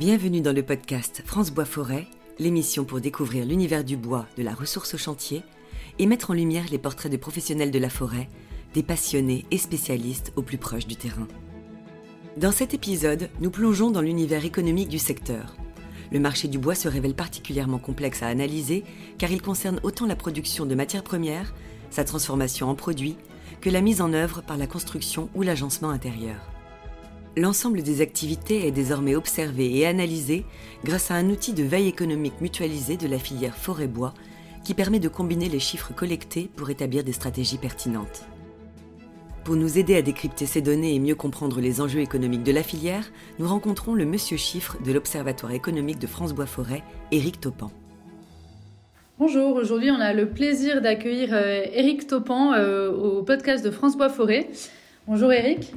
Bienvenue dans le podcast France Bois Forêt, l'émission pour découvrir l'univers du bois, de la ressource au chantier et mettre en lumière les portraits de professionnels de la forêt, des passionnés et spécialistes au plus proche du terrain. Dans cet épisode, nous plongeons dans l'univers économique du secteur. Le marché du bois se révèle particulièrement complexe à analyser car il concerne autant la production de matières premières, sa transformation en produits, que la mise en œuvre par la construction ou l'agencement intérieur. L'ensemble des activités est désormais observé et analysé grâce à un outil de veille économique mutualisée de la filière forêt-bois qui permet de combiner les chiffres collectés pour établir des stratégies pertinentes. Pour nous aider à décrypter ces données et mieux comprendre les enjeux économiques de la filière, nous rencontrons le monsieur chiffre de l'Observatoire économique de France Bois Forêt, Eric Toppan. Bonjour, aujourd'hui on a le plaisir d'accueillir Eric Toppan au podcast de France Bois Forêt. Bonjour Eric.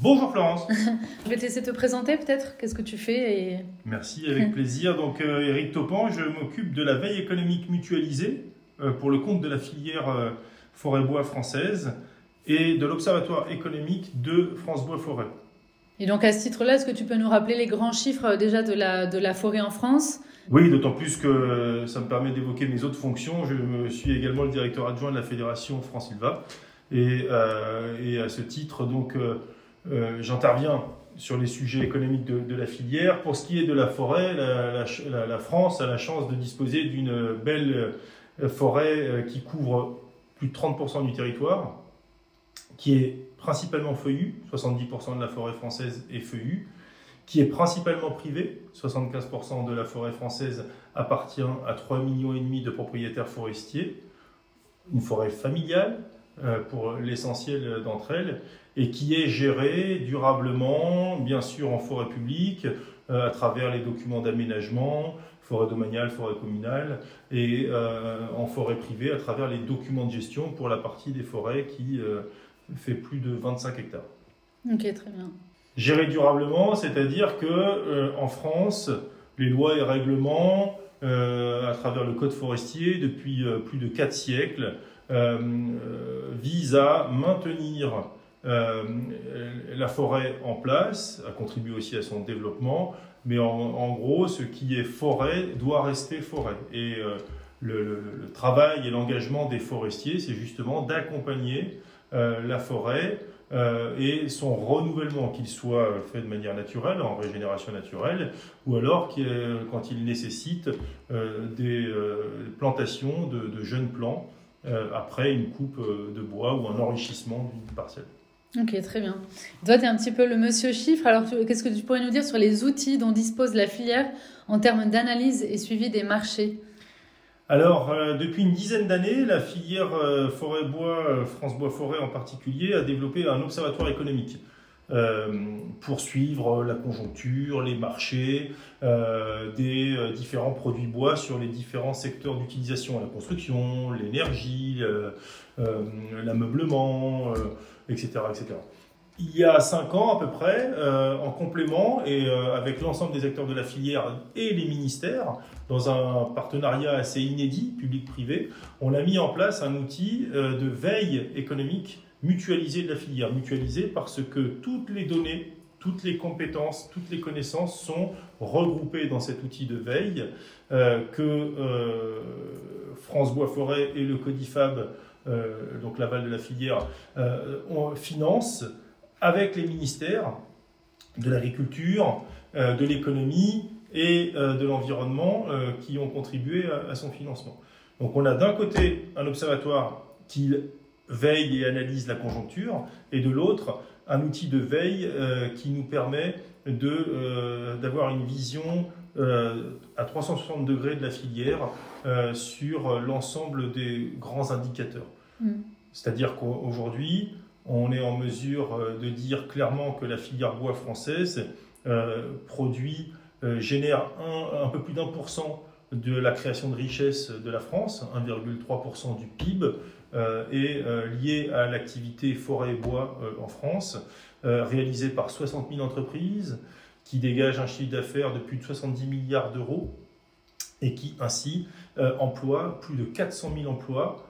Bonjour Florence. Je vais te laisser te présenter peut-être, qu'est-ce que tu fais et... Merci, avec plaisir. Donc Eric Toppan, je m'occupe de la veille économique mutualisée pour le compte de la filière forêt-bois française et de l'Observatoire économique de France Bois Forêt. Et donc à ce titre-là, est-ce que tu peux nous rappeler les grands chiffres déjà de la forêt en France ? Oui, d'autant plus que ça me permet d'évoquer mes autres fonctions. Je suis également le directeur adjoint de la Fédération France Silva et à ce titre, donc... j'interviens sur les sujets économiques de la filière. Pour ce qui est de la forêt, la France a la chance de disposer d'une belle forêt qui couvre plus de 30% du territoire, qui est principalement feuillue, 70% de la forêt française est feuillue, qui est principalement privée, 75% de la forêt française appartient à 3,5 millions de propriétaires forestiers, une forêt familiale, pour l'essentiel d'entre elles, et qui est gérée durablement, bien sûr en forêt publique, à travers les documents d'aménagement, forêt domaniale, forêt communale, et en forêt privée, à travers les documents de gestion pour la partie des forêts qui fait plus de 25 hectares. Ok, très bien. Gérée durablement, c'est-à-dire que en France, les lois et règlements, à travers le Code forestier, depuis plus de 4 siècles, vise à maintenir la forêt en place, à contribuer aussi à son développement, mais en gros, ce qui est forêt doit rester forêt. Et le travail et l'engagement des forestiers, c'est justement d'accompagner la forêt et son renouvellement, qu'il soit fait de manière naturelle, en régénération naturelle, ou alors quand il nécessite des plantations de jeunes plants, après une coupe de bois ou un enrichissement d'une parcelle. Ok, très bien. Toi, tu es un petit peu le monsieur chiffre. Alors, qu'est-ce que tu pourrais nous dire sur les outils dont dispose la filière en termes d'analyse et suivi des marchés ? Alors, depuis une dizaine d'années, la filière forêt-bois, France Bois Forêt en particulier, a développé un observatoire économique pour suivre la conjoncture, les marchés des différents produits bois sur les différents secteurs d'utilisation, la construction, l'énergie, l'ameublement, etc., etc. Il y a 5 ans à peu près, en complément et avec l'ensemble des acteurs de la filière et les ministères, dans un partenariat assez inédit, public-privé, on a mis en place un outil de veille économique mutualisée de la filière. Mutualisée parce que toutes les données, toutes les compétences, toutes les connaissances sont regroupées dans cet outil de veille que France Bois Forêt et le Codifab, donc l'aval de la filière, financent avec les ministères de l'agriculture, de l'économie et de l'environnement qui ont contribué à son financement. Donc on a d'un côté un observatoire qui veille et analyse la conjoncture, et de l'autre, un outil de veille qui nous permet d'avoir une vision à 360 degrés de la filière sur l'ensemble des grands indicateurs. Mmh. C'est-à-dire qu'aujourd'hui, on est en mesure de dire clairement que la filière bois française génère un peu plus d'1% de la création de richesse de la France, 1,3% du PIB, est lié à l'activité forêt et bois en France, réalisée par 60 000 entreprises, qui dégage un chiffre d'affaires de plus de 70 milliards d'euros et qui ainsi emploie plus de 400 000 emplois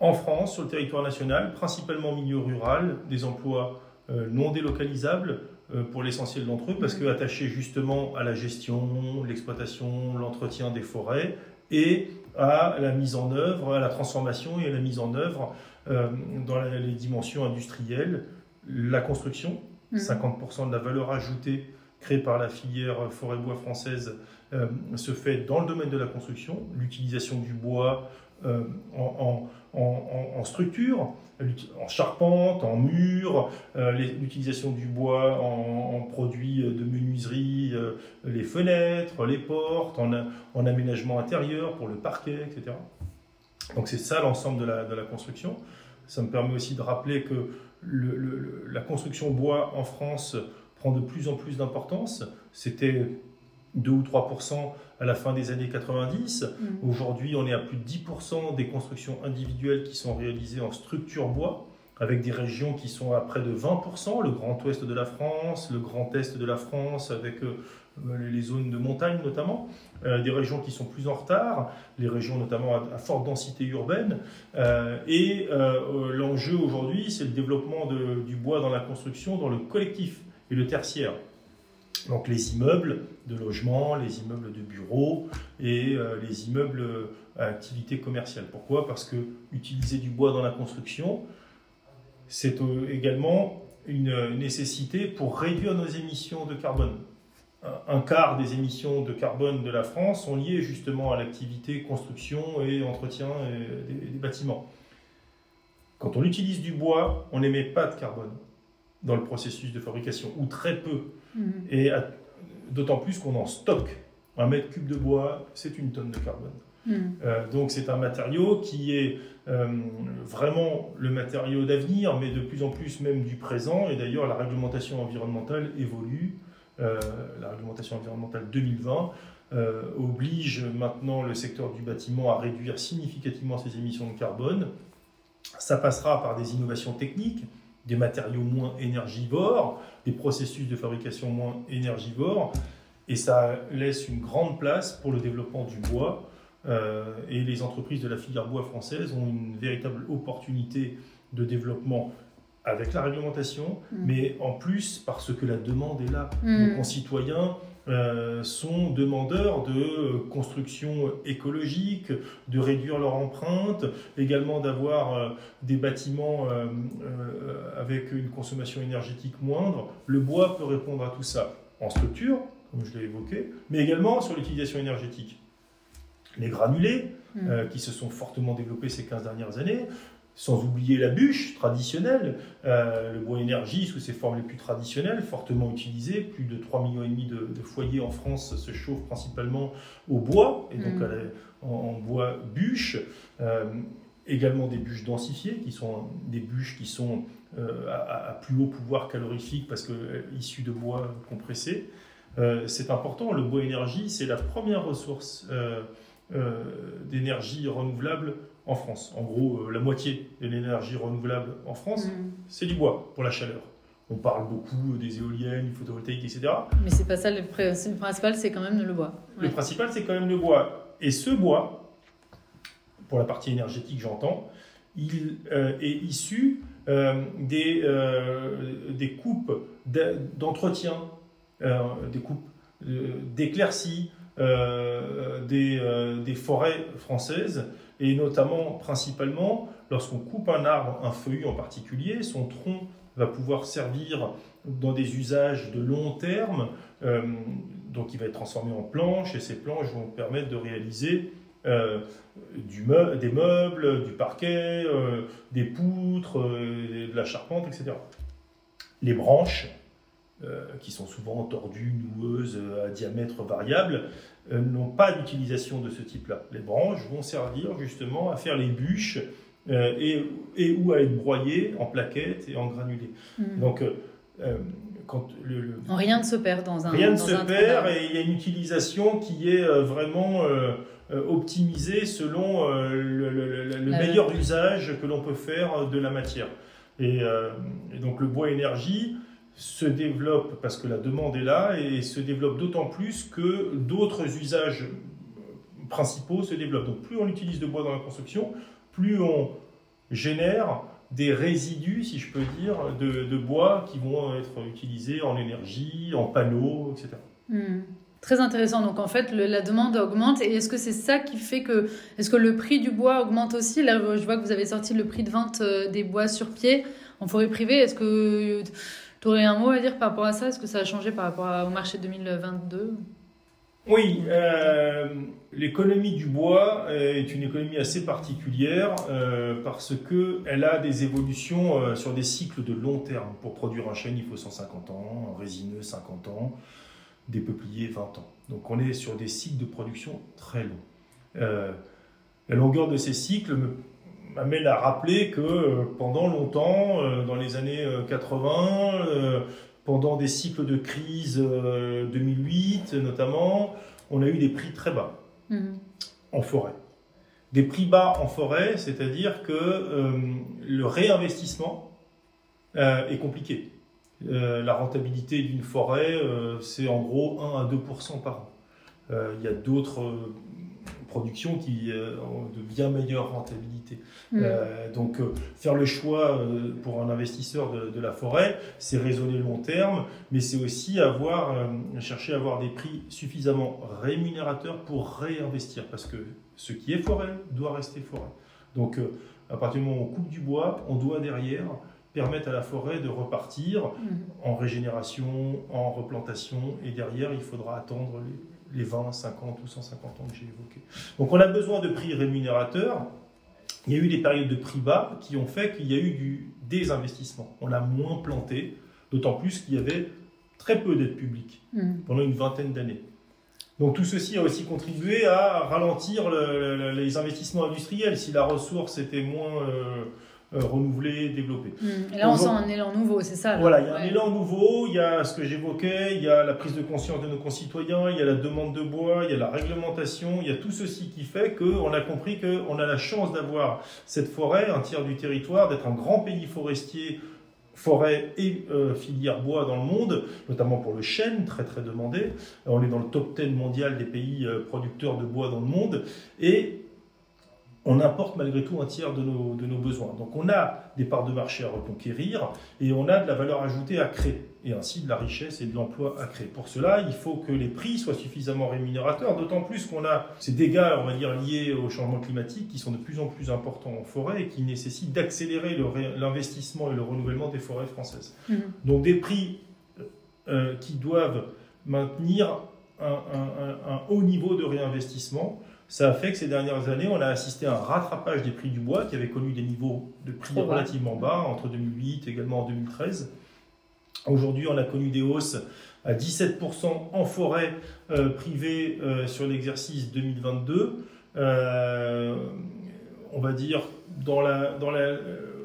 en France, sur le territoire national, principalement en milieu rural, des emplois non délocalisables, pour l'essentiel d'entre eux, parce que attachés justement à la gestion, l'exploitation, l'entretien des forêts et à la mise en œuvre, à la transformation et à la mise en œuvre dans les dimensions industrielles, la construction, 50% de la valeur ajoutée créée par la filière forêt-bois française se fait dans le domaine de la construction, l'utilisation du bois en structure, en charpente, en mur, l'utilisation du bois en produits de menuiserie, les fenêtres, les portes, en aménagement intérieur pour le parquet, etc. Donc c'est ça l'ensemble de la construction. Ça me permet aussi de rappeler que la construction bois en France prend de plus en plus d'importance. C'était 2 ou 3% à la fin des années 90. Aujourd'hui, on est à plus de 10% des constructions individuelles qui sont réalisées en structure bois, avec des régions qui sont à près de 20%, le Grand Ouest de la France, le Grand Est de la France, avec les zones de montagne notamment, des régions qui sont plus en retard, les régions notamment à forte densité urbaine. L'enjeu aujourd'hui, c'est le développement du bois dans la construction, dans le collectif et le tertiaire. Donc les immeubles de logement, les immeubles de bureaux et les immeubles à activité commerciale. Pourquoi ? Parce que utiliser du bois dans la construction, c'est également une nécessité pour réduire nos émissions de carbone. Un quart des émissions de carbone de la France sont liées justement à l'activité construction et entretien des bâtiments. Quand on utilise du bois, on n'émet pas de carbone dans le processus de fabrication, ou très peu. Et d'autant plus qu'on en stocke. 1 mètre cube de bois, c'est 1 tonne de carbone. Donc c'est un matériau qui est vraiment le matériau d'avenir, mais de plus en plus même du présent. Et d'ailleurs, la réglementation environnementale évolue. La réglementation environnementale 2020 oblige maintenant le secteur du bâtiment à réduire significativement ses émissions de carbone. Ça passera par des innovations techniques, des matériaux moins énergivores, des processus de fabrication moins énergivores, et ça laisse une grande place pour le développement du bois. Et les entreprises de la filière bois française ont une véritable opportunité de développement avec la réglementation, mais en plus parce que la demande est là. Nos concitoyens sont demandeurs de construction écologique, de réduire leur empreinte, également d'avoir des bâtiments avec une consommation énergétique moindre. Le bois peut répondre à tout ça, en structure, comme je l'ai évoqué, mais également sur l'utilisation énergétique. Les granulés, qui se sont fortement développés ces 15 dernières années, sans oublier la bûche traditionnelle, le bois énergie sous ses formes les plus traditionnelles, fortement utilisé. Plus de 3,5 millions de foyers en France se chauffent principalement au bois, et donc en bois bûche. Également des bûches densifiées, qui sont des bûches qui sont à plus haut pouvoir calorifique parce que issues de bois compressé. C'est important, le bois énergie, c'est la première ressource d'énergie renouvelable en France. En gros, la moitié de l'énergie renouvelable en France, c'est du bois pour la chaleur. On parle beaucoup des éoliennes, du photovoltaïque, etc. Mais c'est pas ça le principal, c'est quand même le bois. Ouais. Le principal, c'est quand même le bois. Et ce bois, pour la partie énergétique, j'entends, il est issu des coupes d'entretien, des coupes d'éclaircies, des forêts françaises, et notamment, principalement, lorsqu'on coupe un arbre, un feuillu en particulier, son tronc va pouvoir servir dans des usages de long terme, donc il va être transformé en planches, et ces planches vont permettre de réaliser des meubles, du parquet, des poutres, de la charpente, etc. Les branches, qui sont souvent tordues, noueuses, à diamètre variable, n'ont pas d'utilisation de ce type-là. Les branches vont servir justement à faire les bûches et ou à être broyées en plaquettes et en granulés. Donc, quand rien ne se perd dans un... Rien ne se perd, et il y a une utilisation qui est vraiment optimisée selon le meilleur usage que l'on peut faire de la matière. Et donc le bois énergie se développe parce que la demande est là, et se développe d'autant plus que d'autres usages principaux se développent. Donc plus on utilise de bois dans la construction, plus on génère des résidus, si je peux dire, de bois qui vont être utilisés en énergie, en panneaux, etc. Mmh. Très intéressant. Donc, en fait, la demande augmente. Et est-ce que c'est ça qui fait que... Est-ce que le prix du bois augmente aussi ? Là, je vois que vous avez sorti le prix de vente des bois sur pied en forêt privée. Est-ce que tu aurais un mot à dire par rapport à ça ? Est-ce que ça a changé par rapport au marché 2022 ? Oui, l'économie du bois est une économie assez particulière parce qu'elle a des évolutions sur des cycles de long terme. Pour produire un chêne, il faut 150 ans, un résineux, 50 ans, des peupliers, 20 ans. Donc on est sur des cycles de production très longs. La longueur de ces cycles m'amène à rappeler que pendant longtemps, dans les années 80, pendant des cycles de crise 2008 notamment, on a eu des prix très bas en forêt. Des prix bas en forêt, c'est-à-dire que le réinvestissement est compliqué. La rentabilité d'une forêt, c'est en gros 1 à 2% par an. Il y a d'autres productions qui ont de bien meilleures rentabilités. Donc, faire le choix pour un investisseur de la forêt, c'est raisonner long terme, mais c'est aussi chercher à avoir des prix suffisamment rémunérateurs pour réinvestir, parce que ce qui est forêt doit rester forêt. Donc, à partir du moment où on coupe du bois, on doit derrière permettre à la forêt de repartir en régénération, en replantation, et derrière, il faudra attendre les 20, 50 ou 150 ans que j'ai évoqués. Donc on a besoin de prix rémunérateurs. Il y a eu des périodes de prix bas qui ont fait qu'il y a eu du désinvestissement. On a moins planté, d'autant plus qu'il y avait très peu d'aides publiques pendant une vingtaine d'années. Donc tout ceci a aussi contribué à ralentir les investissements industriels si la ressource était moins renouvelée, développée. Et là, on sent un élan nouveau, c'est ça ? Voilà, il y a un élan nouveau, il y a ce que j'évoquais, il y a la prise de conscience de nos concitoyens, il y a la demande de bois, il y a la réglementation, il y a tout ceci qui fait qu'on a compris qu'on a la chance d'avoir cette forêt, un tiers du territoire, d'être un grand pays forestier, forêt et filière bois dans le monde, notamment pour le chêne, très très demandé. On est dans le top 10 mondial des pays producteurs de bois dans le monde, et on importe malgré tout un tiers de nos besoins. Donc on a des parts de marché à reconquérir et on a de la valeur ajoutée à créer et ainsi de la richesse et de l'emploi à créer. Pour cela, il faut que les prix soient suffisamment rémunérateurs, d'autant plus qu'on a ces dégâts, on va dire, liés au changement climatique qui sont de plus en plus importants en forêt et qui nécessitent d'accélérer l'investissement et le renouvellement des forêts françaises. Donc des prix qui doivent maintenir un haut niveau de réinvestissement. Ça a fait que ces dernières années, on a assisté à un rattrapage des prix du bois qui avait connu des niveaux de prix relativement bas entre 2008 et également en 2013. Aujourd'hui, on a connu des hausses à 17% en forêt privée sur l'exercice 2022. On va dire dans la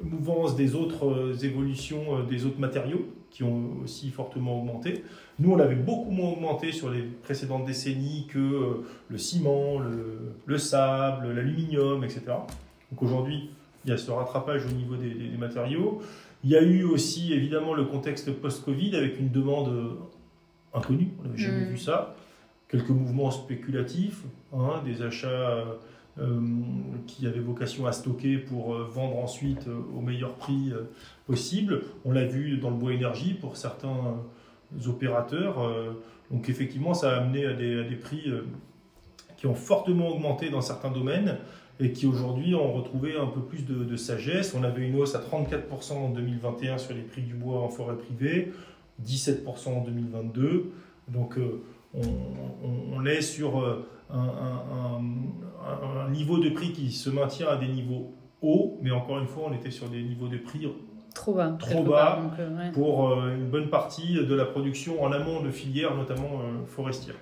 mouvance des autres évolutions des autres matériaux qui ont aussi fortement augmenté. Nous, on avait beaucoup moins augmenté sur les précédentes décennies que le ciment, le sable, l'aluminium, etc. Donc aujourd'hui, il y a ce rattrapage au niveau des matériaux. Il y a eu aussi, évidemment, le contexte post-Covid avec une demande inconnue. On n'avait jamais vu ça. Quelques mouvements spéculatifs, des achats qui avaient vocation à stocker pour vendre ensuite au meilleur prix possible. On l'a vu dans le bois énergie pour certains opérateurs. Donc effectivement, ça a amené à des prix qui ont fortement augmenté dans certains domaines et qui aujourd'hui ont retrouvé un peu plus de sagesse. On avait une hausse à 34% en 2021 sur les prix du bois en forêt privée, 17% en 2022. Donc on est sur un niveau de prix qui se maintient à des niveaux hauts, mais encore une fois, on était sur des niveaux de prix trop bas donc, pour une bonne partie de la production en amont de filières, notamment forestières.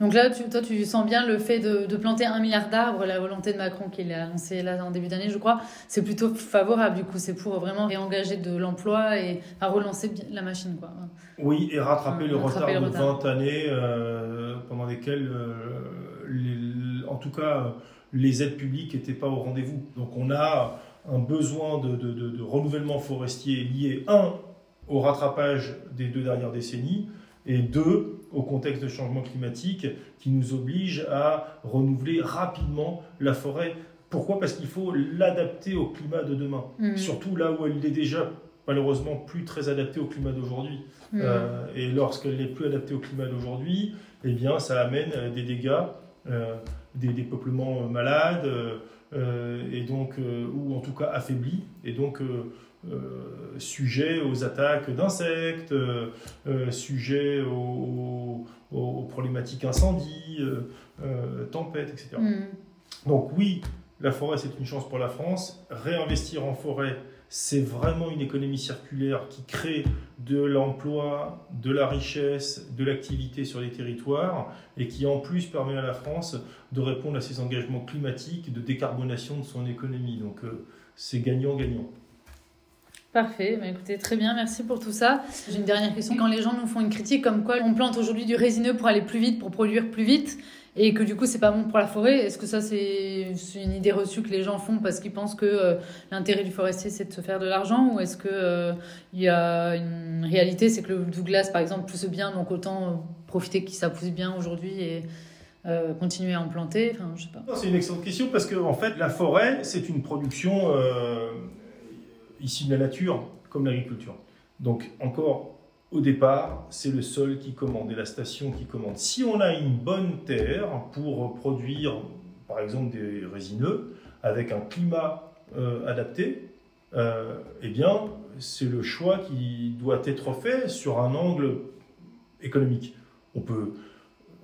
Donc là, tu sens bien le fait de planter 1 milliard d'arbres, la volonté de Macron qu'il a annoncée là en début d'année, je crois, c'est plutôt favorable du coup, c'est pour vraiment réengager de l'emploi et à relancer la machine, quoi. Oui, et rattraper le retard de 20 années pendant lesquelles, en tout cas, les aides publiques n'étaient pas au rendez-vous. Donc on a un besoin de renouvellement forestier lié, au rattrapage des 2 dernières décennies, et 2, au contexte de changement climatique qui nous oblige à renouveler rapidement la forêt Pourquoi? Parce qu'il faut l'adapter au climat de demain, surtout là où elle est déjà malheureusement plus très adaptée au climat d'aujourd'hui. Et lorsqu'elle n'est plus adaptée au climat d'aujourd'hui, eh bien, ça amène des dégâts, des peuplements malades, et donc, ou en tout cas affaiblis, et donc sujet aux attaques d'insectes, sujet aux problématiques incendies, tempêtes, etc. Donc oui, la forêt, c'est une chance pour la France. Réinvestir en forêt, c'est vraiment une économie circulaire qui crée de l'emploi, de la richesse, de l'activité sur les territoires et qui en plus permet à la France de répondre à ses engagements climatiques, de décarbonation de son économie. Donc c'est gagnant-gagnant. Parfait, bah, écoutez, très bien, merci pour tout ça. J'ai une dernière question. Quand les gens nous font une critique comme quoi on plante aujourd'hui du résineux pour aller plus vite, pour produire plus vite, et que du coup c'est pas bon pour la forêt, est-ce que ça c'est une idée reçue que les gens font parce qu'ils pensent que l'intérêt du forestier c'est de se faire de l'argent, ou est-ce que y a une réalité, c'est que le Douglas par exemple pousse bien, donc autant profiter que ça pousse bien aujourd'hui et continuer à en planter, enfin je sais pas. Non, c'est une excellente question parce que en fait la forêt c'est une production ici de la nature, comme l'agriculture. Donc, encore, au départ, c'est le sol qui commande et la station qui commande. Si on a une bonne terre pour produire, par exemple, des résineux, avec un climat adapté, eh bien, c'est le choix qui doit être fait sur un angle économique. On peut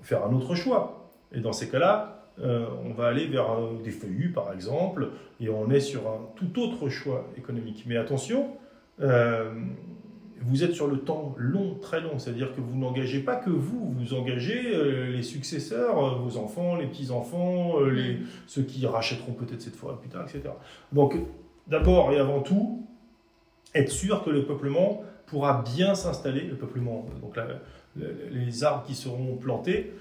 faire un autre choix. Et dans ces cas-là, on va aller vers des feuillus, par exemple, et on est sur un tout autre choix économique. Mais attention, vous êtes sur le temps long, très long, c'est-à-dire que vous n'engagez pas que vous, vous engagez les successeurs, vos enfants, les petits-enfants, ceux qui rachèteront peut-être cette forêt plus tard, etc. Donc, d'abord et avant tout, être sûr que le peuplement pourra bien s'installer, le peuplement, donc les arbres qui seront plantés,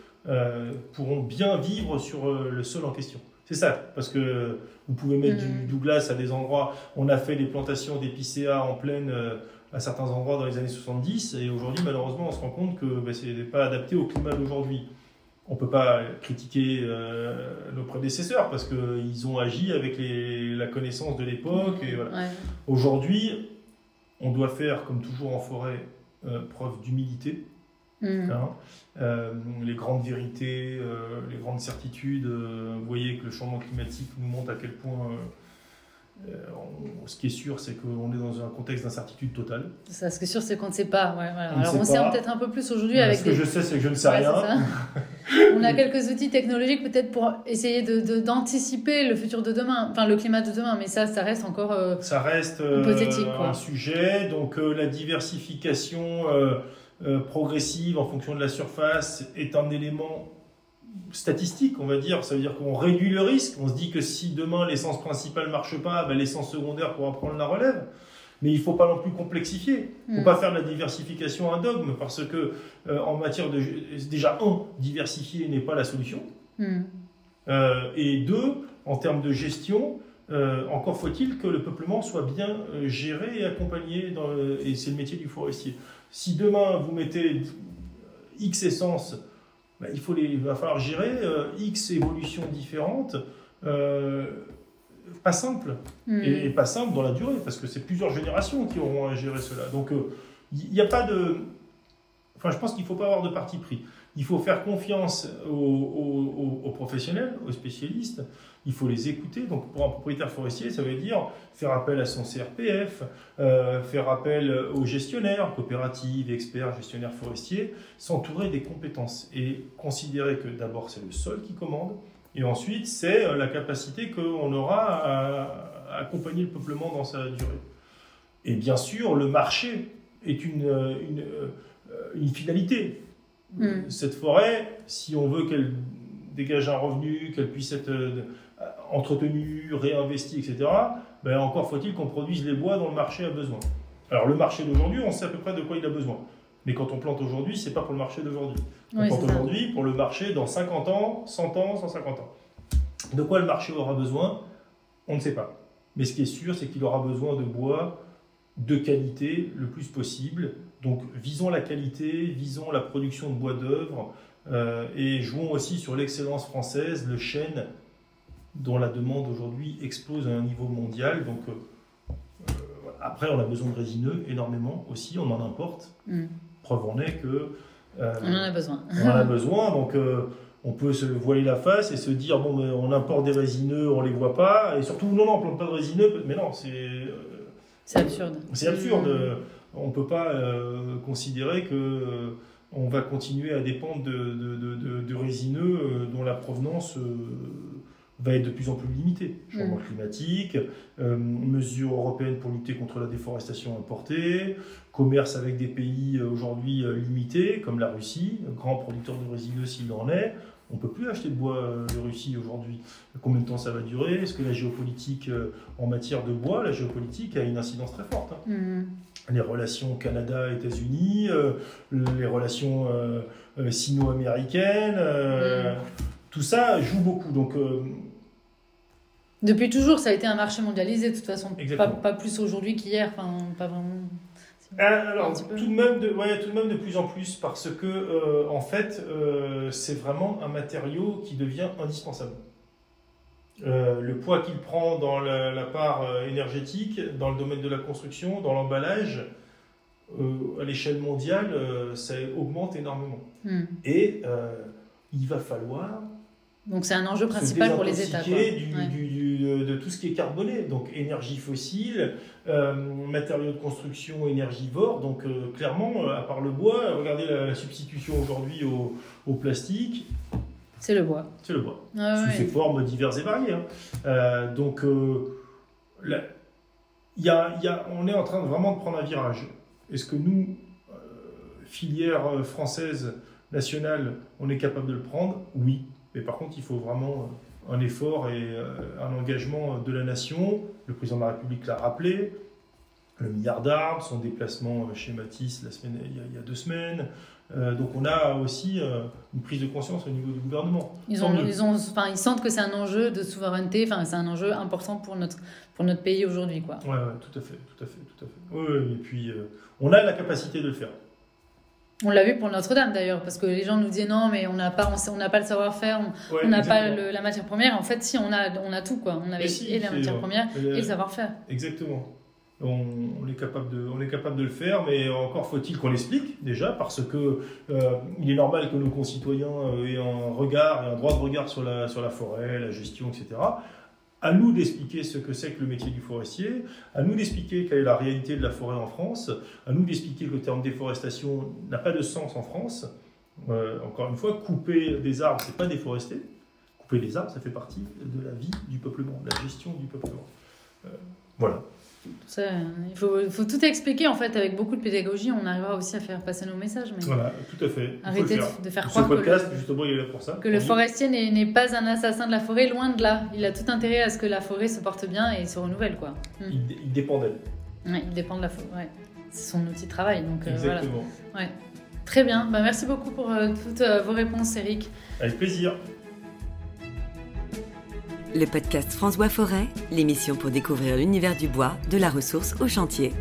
pourront bien vivre sur le sol en question. C'est ça, parce que vous pouvez mettre du Douglas à des endroits. On a fait des plantations d'épicéas en plaine à certains endroits dans les années 70, et aujourd'hui, malheureusement, on se rend compte que c'est pas adapté au climat d'aujourd'hui. On peut pas critiquer nos prédécesseurs, parce qu'ils ont agi avec la connaissance de l'époque. Et voilà. Ouais. Aujourd'hui, on doit faire, comme toujours en forêt, preuve d'humilité. Hein, les grandes vérités, les grandes certitudes, vous voyez que le changement climatique nous montre à quel point ce qui est sûr c'est qu'on est dans un contexte d'incertitude totale. Ça, ce qui est sûr c'est qu'on ne sait pas, ouais, voilà. Alors on sait peut-être un peu plus aujourd'hui, ouais, avec ce que je sais c'est que je ne sais rien. On a quelques outils technologiques peut-être pour essayer d'anticiper le futur de demain, enfin le climat de demain, mais ça reste encore hypothétique, quoi. Un sujet, donc la diversification progressive en fonction de la surface est un élément statistique, on va dire. Ça veut dire qu'on réduit le risque. On se dit que si demain l'essence principale ne marche pas, l'essence secondaire pourra prendre la relève. Mais il ne faut pas non plus complexifier. Il ne faut pas faire de la diversification un dogme, parce que en matière de... Déjà, diversifier n'est pas la solution. Et deux, en termes de gestion... encore faut-il que le peuplement soit bien géré et accompagné, et c'est le métier du forestier. Si demain vous mettez X essences, il va falloir gérer X évolutions différentes, pas simple, et pas simple dans la durée, parce que c'est plusieurs générations qui auront à gérer cela. Donc il n'y a pas de... Enfin, je pense qu'il ne faut pas avoir de parti pris. Il faut faire confiance aux professionnels, aux spécialistes. Il faut les écouter. Donc, pour un propriétaire forestier, ça veut dire faire appel à son CRPF, faire appel aux gestionnaires, coopératives, experts, gestionnaires forestiers, s'entourer des compétences et considérer que d'abord, c'est le sol qui commande. Et ensuite, c'est la capacité qu'on aura à accompagner le peuplement dans sa durée. Et bien sûr, le marché est une finalité. Cette forêt, si on veut qu'elle dégage un revenu, qu'elle puisse être entretenue, réinvestie, etc., encore faut-il qu'on produise les bois dont le marché a besoin. Alors le marché d'aujourd'hui, on sait à peu près de quoi il a besoin. Mais quand on plante aujourd'hui, ce n'est pas pour le marché d'aujourd'hui. On plante aujourd'hui pour le marché dans 50 ans, 100 ans, 150 ans. De quoi le marché aura besoin, on ne sait pas. Mais ce qui est sûr, c'est qu'il aura besoin de bois de qualité le plus possible. Donc visons la qualité, visons la production de bois d'œuvre, et jouons aussi sur l'excellence française, le chêne. dont la demande aujourd'hui explose à un niveau mondial. Donc, après, on a besoin de résineux énormément aussi, on en importe. Preuve en est que... on en a besoin. On en a besoin, donc on peut se voiler la face et se dire, bon, on importe des résineux, on ne les voit pas. Et surtout, non, on ne plante pas de résineux. Mais non, c'est absurde. C'est absurde. On ne peut pas considérer que... on va continuer à dépendre de résineux dont la provenance va être de plus en plus limitée. Changement climatique, mesures européennes pour lutter contre la déforestation importée, commerce avec des pays aujourd'hui limités, comme la Russie, grand producteur de résineux s'il en est. On ne peut plus acheter de bois de Russie aujourd'hui. Combien de temps ça va durer? Est-ce que la géopolitique en matière de bois, la géopolitique a une incidence très forte, hein. Les relations Canada-États-Unis, les relations sino-américaines, tout ça joue beaucoup. Donc, depuis toujours, ça a été un marché mondialisé de toute façon, pas plus aujourd'hui qu'hier, enfin, pas vraiment. Alors, tout de même de plus en plus, parce que en fait, c'est vraiment un matériau qui devient indispensable. Le poids qu'il prend dans la part énergétique, dans le domaine de la construction, dans l'emballage, à l'échelle mondiale, ça augmente énormément. Et il va falloir... Donc c'est un enjeu principal pour les États. De tout ce qui est carboné, donc énergie fossile, matériaux de construction énergivores, donc clairement, à part le bois, regardez la substitution aujourd'hui au plastique... C'est le bois. C'est le bois, sous ses formes diverses et variées. Donc, on est en train de prendre un virage. Est-ce que nous, filière française nationale, on est capable de le prendre? Oui. Mais par contre, il faut vraiment un effort et un engagement de la nation. Le président de la République l'a rappelé. Le milliard d'arbres, son déplacement chez Matisse il y a 2 semaines. Donc on a aussi une prise de conscience au niveau du gouvernement. Ils sentent que c'est un enjeu de souveraineté, c'est un enjeu important pour notre pays aujourd'hui, quoi. Ouais, tout à fait. Ouais, et puis on a la capacité de le faire. On l'a vu pour Notre-Dame d'ailleurs, parce que les gens nous disaient non, mais on n'a pas le savoir-faire, on n'a pas la matière première. En fait, si on a tout, quoi. On avait la matière première et le savoir-faire. Exactement. On est capable de le faire, mais encore faut-il qu'on l'explique déjà, parce que il est normal que nos concitoyens aient un droit de regard sur la forêt, la gestion, etc. À nous d'expliquer ce que c'est que le métier du forestier, à nous d'expliquer quelle est la réalité de la forêt en France, à nous d'expliquer que le terme déforestation n'a pas de sens en France. Encore une fois, couper des arbres, c'est pas déforester. Couper des arbres, ça fait partie de la vie du peuplement, de la gestion du peuplement. Voilà. Ça, il faut tout expliquer en fait, avec beaucoup de pédagogie, on arrivera aussi à faire passer nos messages. Mais voilà, tout à fait. Arrêtez de faire croire que le forestier n'est pas un assassin de la forêt, loin de là. Il a tout intérêt à ce que la forêt se porte bien et se renouvelle, quoi. Il dépend d'elle. Ouais, il dépend de la forêt. Ouais. C'est son outil de travail. Donc, exactement. Voilà. Ouais. Très bien. Bah, merci beaucoup pour toutes vos réponses, Eric. Avec plaisir. Le podcast France Bois Forêt, l'émission pour découvrir l'univers du bois, de la ressource au chantier.